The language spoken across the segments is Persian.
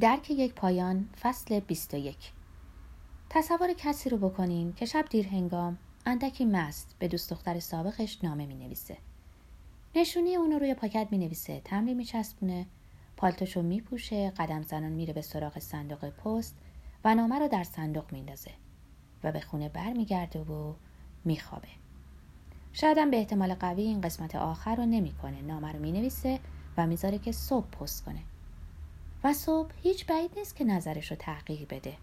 درک یک پایان فصل 21. تصور کسی رو بکنیم که شب دیر هنگام اندکی مست به دوست دختر سابقش نامه می نویسه. نشونی اونو روی پاکت می نویسه، تمری می چسبونه، پالتوشو می پوشه، قدم زنان میره به سراغ صندوق پست و نامه رو در صندوق می اندازه و به خونه بر می گرده و می خوابه. شاید هم به احتمال قوی این قسمت آخر رو نمی کنه، نامه رو می نویسه و می ذاره که صبح پست کنه. و صبح هیچ بعید نیست که نظرش رو تحقیق بده.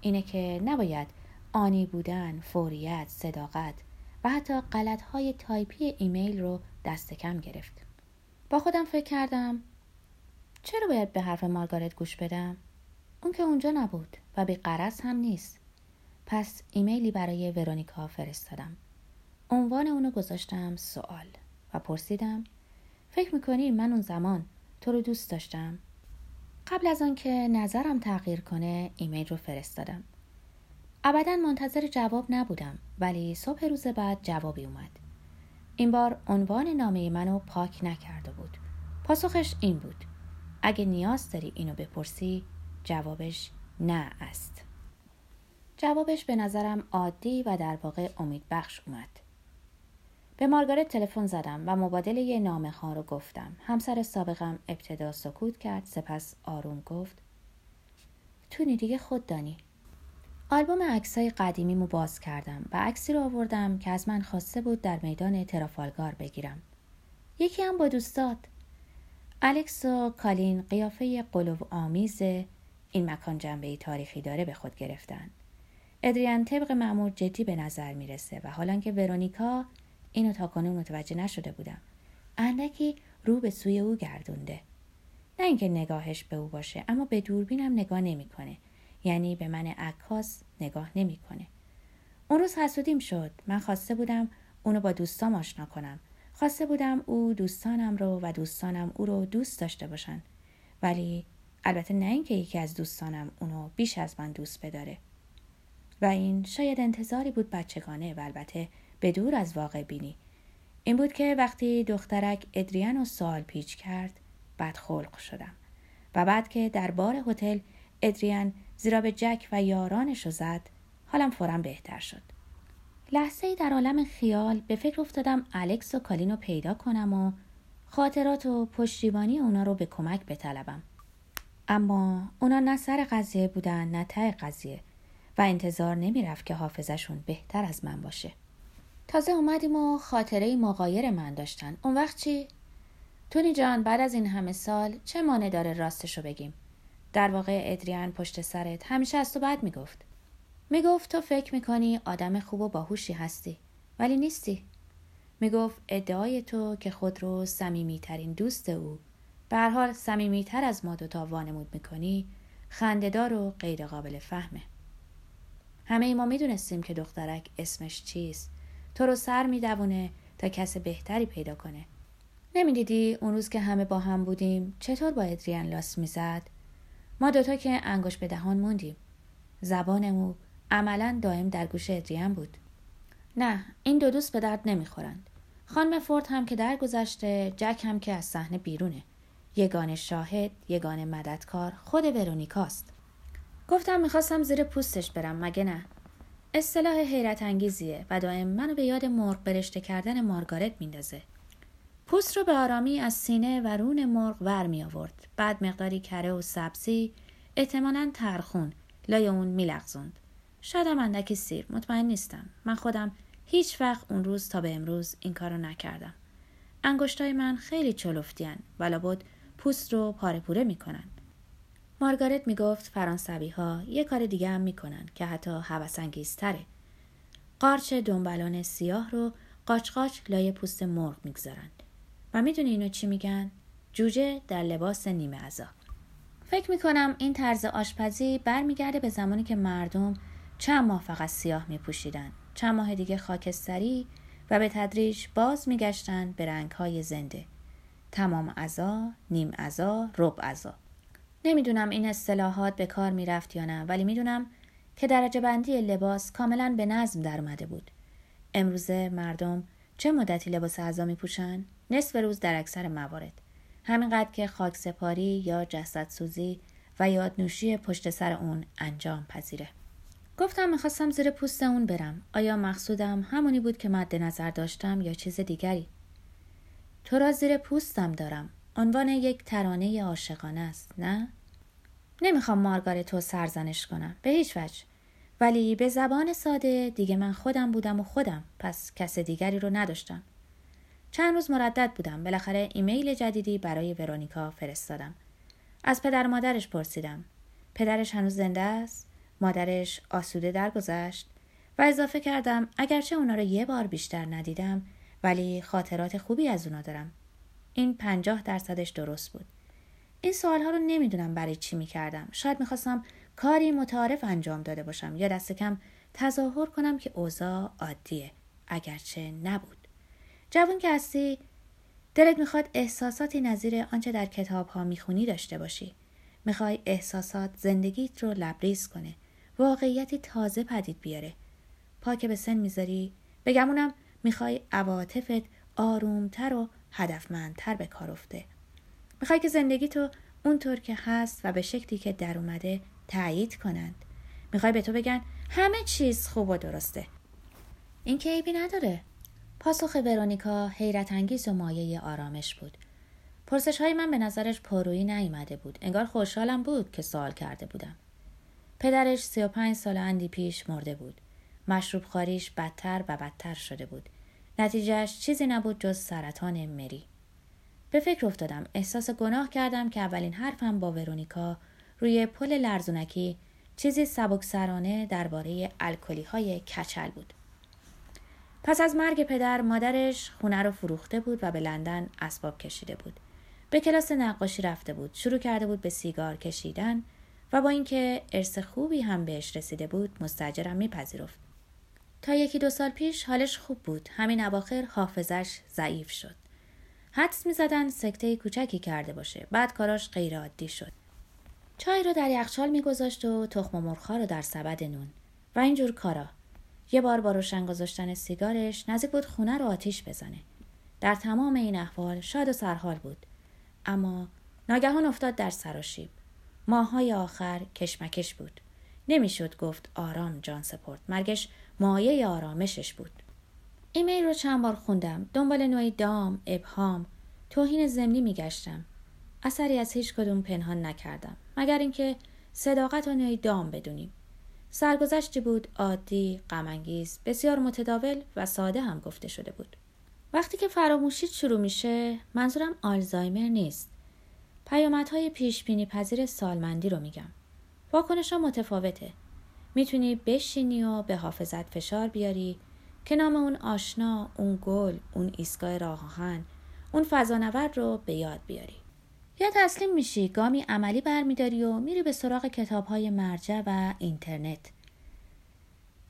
اینه که نباید آنی بودن، فوریت، صداقت و حتی غلط‌های تایپی ایمیل رو دست کم گرفت. با خودم فکر کردم چرا باید به حرف مارگارت گوش بدم؟ اون که اونجا نبود و بی غرض هم نیست. پس ایمیلی برای ورونیکا فرستادم. عنوان اونو گذاشتم سوال و پرسیدم فکر می‌کنی من اون زمان تو رو دوست داشتم؟ قبل از آن که نظرم تغییر کنه ایمیل رو فرستادم. ابداً منتظر جواب نبودم، ولی صبح روز بعد جوابی اومد. این بار عنوان نامه منو پاک نکرده بود. پاسخش این بود: اگه نیاز داری اینو بپرسی، جوابش نه است. جوابش به نظرم عادی و در واقع امیدبخش اومد. به مارگارت تلفن زدم و مبادله نامه ها رو گفتم. همسر سابقم ابتدا سکوت کرد، سپس آروم گفت: تونی دیگه خود دانی. آلبوم عکسای قدیمیمو باز کردم و عکسی رو آوردم که از من خواسته بود در میدان ترافالگار بگیرم. یکی هم با دوستات. الکس و کالین قیافه قلوب آمیز این مکان جنبه‌ای تاریخی داره به خود گرفتن. ادریان طبق معمول جدی به نظر میرسه و حالا که ورونیکا اینو تاکنون متوجه نشده بودم، اندکی رو به سوی او گردونده. نه اینکه نگاهش به او باشه، اما به دوربینم نگاه نمی‌کنه. یعنی به من عکاس نگاه نمی‌کنه. اون روز حسودیم شد. من خواسته بودم اونو با دوستام آشنا کنم. خواسته بودم او دوستانم رو و دوستانم او رو دوست داشته باشن. ولی البته نه اینکه یکی از دوستانم اونو بیش از من دوست بداره. و این شاید انتظاری بود بچگانه و البته بدور از واقع بینی. این بود که وقتی دخترک ادریان رو سوال پیچ کرد، بدخلق شدم. و بعد که در بار هتل ادریان زیرا به جک و یارانش رو زد، حالم فوراً بهتر شد. لحظه‌ای در عالم خیال به فکر افتادم الکس و کالینو پیدا کنم و خاطرات و پشتیبانی اونا رو به کمک بطلبم. اما اونا نه سر قضیه بودن نه ته قضیه و انتظار نمی‌رفت که حافظشون بهتر از من باشه. تازه اومدیم و خاطره‌ای مغایر من داشتن. اون وقت چی؟ تونی جان، بعد از این همه سال چه مانع داره راستشو بگیم؟ در واقع ادریان پشت سرت همیشه از تو بد میگفت تو فکر میکنی آدم خوب و باهوشی هستی ولی نیستی. میگفت ادعای تو که خود رو صمیمی‌ترین دوست او، به هر حال صمیمی‌تر از ما دوتا وانمود میکنی، خنده‌دار و غیر قابل فهمه. همه ما میدونستیم که دخترک اسمش چیست، تو رو سر میدوونه تا کس بهتری پیدا کنه. نمیدیدی اون روز که همه با هم بودیم چطور با ادریان لاس میزد؟ ما دوتا که انگشت به دهان موندیم. زبانمو عملاً دائم در گوش ادریان بود. نه، این دو دوست به درد نمیخورند. خانم فورد هم که درگذشته، جک هم که از صحنه بیرونه. یگانه شاهد، یگانه مددکار خود ورونیکاست. گفتم میخواستم زیر پوستش برم، مگه نه؟ اصطلاح حیرت انگیزیه و دائم منو به یاد مرغ برشته کردن مارگارت میندازه. پوست رو به آرامی از سینه و رون مرغ ور می آورد. بعد مقداری کره و سبزی، احتمالاً ترخون، لای اون می لغزند. شاید هم اندکی سیر، مطمئن نیستم. من خودم هیچ وقت اون روز تا به امروز این کارو نکردم. انگشتای من خیلی چلفتیان و لابد پوست رو پاره پوره می کنن. مارگارت می گفت فرانسوی ها یه کار دیگه هم می کنن که حتی هوس انگیزتره. قارچ دنبلان سیاه رو قاچ قاچ لای پوست مرغ می گذارن. و میدونی اینو چی میگن؟ جوجه در لباس نیمه عزا. فکر میکنم این طرز آشپزی برمیگرده به زمانی که مردم چند ماه فقط سیاه میپوشیدن، چند ماه دیگه خاکستری و به تدریج باز میگشتن به رنگهای زنده. تمام عزا، نیم عزا، ربع عزا. نمیدونم این اصطلاحات به کار میرفت یا نه، ولی میدونم که درجه بندی لباس کاملا به نظم در اومده بود. امروزه مردم چه مدتی لباس عزا میپوشن؟ نصف روز در اکثر موارد. همینقدر که خاکسپاری یا جسدسوزی و یادنوشی پشت سر اون انجام پذیره. گفتم میخواستم زیر پوست اون برم. آیا مقصودم همونی بود که مد نظر داشتم یا چیز دیگری؟ تو را زیر پوستم دارم. عنوان یک ترانه عاشقانه است، نه؟ نمیخوام مارگارت رو سرزنش کنم به هیچ وجه، ولی به زبان ساده دیگه من خودم بودم و خودم، پس کس دیگری رو نداشتم. چند روز مردد بودم. بالاخره ایمیل جدیدی برای ورونیکا فرستادم. از پدر مادرش پرسیدم. پدرش هنوز زنده است؟ مادرش آسوده درگذشت؟ و اضافه کردم اگرچه اونا رو یه بار بیشتر ندیدم ولی خاطرات خوبی از اونا دارم. این 50%ش درست بود. این سوالها رو نمیدونم برای چی میکردم. شاید میخواستم کاری متعارف انجام داده باشم یا دست کم تظاهر کنم که اوضاع عادیه، اگرچه نبود. جوون که هستی دلت میخواد احساساتی نظیر آنچه در کتابها میخونی داشته باشی. میخوای احساسات زندگیت رو لبریز کنه، واقعیتی تازه پدید بیاره. پا که به سن میذاری، بگمونم میخوای عواطفت آرومتر و هدفمندتر به کار افته. میخوای که زندگیتو اونطور که هست و به شکلی که در اومده تأیید کنند. میخوای به تو بگن همه چیز خوب و درسته. این که عیبی نداره. پاسخ ورونیکا حیرت انگیز و مایه آرامش بود. پرسش های من به نظرش پرویی نیامده بود. انگار خوشحالم بود که سوال کرده بودم. پدرش 35 سال اندی پیش مرده بود. مشروب خوریش بدتر و بدتر شده بود. نتیجهش چیزی نبود جز سرطان مری. به فکر افتادم. احساس گناه کردم که اولین حرفم با ورونیکا روی پل لرزونکی چیزی سبکسرانه درباره الکلی‌های کچل بود. پس از مرگ پدر، مادرش خونه رو فروخته بود و به لندن اسباب کشیده بود. به کلاس نقاشی رفته بود. شروع کرده بود به سیگار کشیدن و با اینکه ارث خوبی هم بهش رسیده بود، مستاجرم میپذیرفت. تا 1-2 سال پیش حالش خوب بود. همین اواخر حافظش ضعیف شد. حدس می‌زدن سکته کوچکی کرده باشه. بعد کاراش غیر عادی شد. چای رو در یخچال می‌گذاشت و تخم مرغ‌ها رو در سبد نون و اینجور کارا. یه بار با روشن گذاشتن سیگارش نزدیک بود خونه رو آتیش بزنه. در تمام این احوال شاد و سرحال بود، اما ناگهان افتاد در سراشیب. ماه‌های آخر کشمکش بود. نمیشد گفت آرام جان سپرد. مرگش مایه آرامشش بود. ایمیل رو چند بار خوندم. دنبال نوعی دام، ابهام، توهین ضمنی میگشتم. اثری از هیچ کدوم پنهان نکردم، مگر اینکه صداقت و نوعی دام بدونیم. سرگذشتی بود عادی، غم‌انگیز، بسیار متداول و ساده هم گفته شده بود. وقتی که فراموشی شروع میشه، منظورم آلزایمر نیست. پیامدهای پیشبینی پذیر سالمندی رو میگم. واکنش‌ها متفاوته. میتونی بشینی و به حافظت فشار بیاری که نام اون آشنا، اون گل، اون ایستگاه راه‌آهن، اون فضانورد رو به یاد بیاری. یا تسلیم میشی، گامی عملی برمیداری و میری به سراغ کتاب‌های مرجع و اینترنت.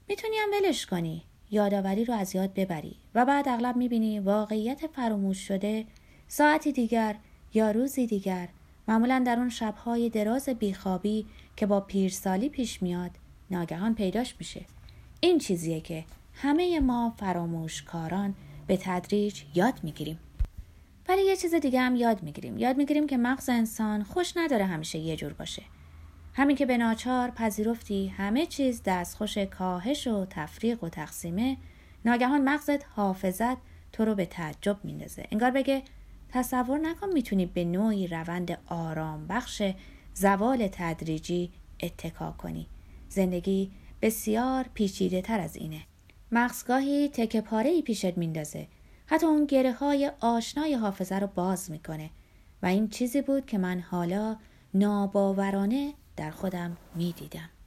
میتونی هم ولش کنی، یادآوری رو از یاد ببری و بعد اغلب میبینی واقعیت فراموش شده ساعتی دیگر یا روزی دیگر، معمولاً در اون شب‌های دراز بیخوابی که با پیرسالی پیش میاد، ناگهان پیداش میشه. این چیزیه که همه ما فراموشکاران به تدریج یاد میگیریم. ولی یه چیز دیگه هم یاد میگیریم که مغز انسان خوش نداره همیشه یه جور باشه. همین که به ناچار پذیرفتی همه چیز دستخوش کاهش و تفریق و تقسیمه، ناگهان مغزت، حافظت تو رو به تعجب میندازه. انگار بگه تصور نکن میتونی به نوعی روند آرام بخش زوال تدریجی اتکا کنی. زندگی بسیار پیچیده تر از اینه. مغز گاهی تکه پاره‌ای پیشت میندازه. حتی اون گره های آشنای حافظه رو باز میکنه و این چیزی بود که من حالا ناباورانه در خودم میدیدم.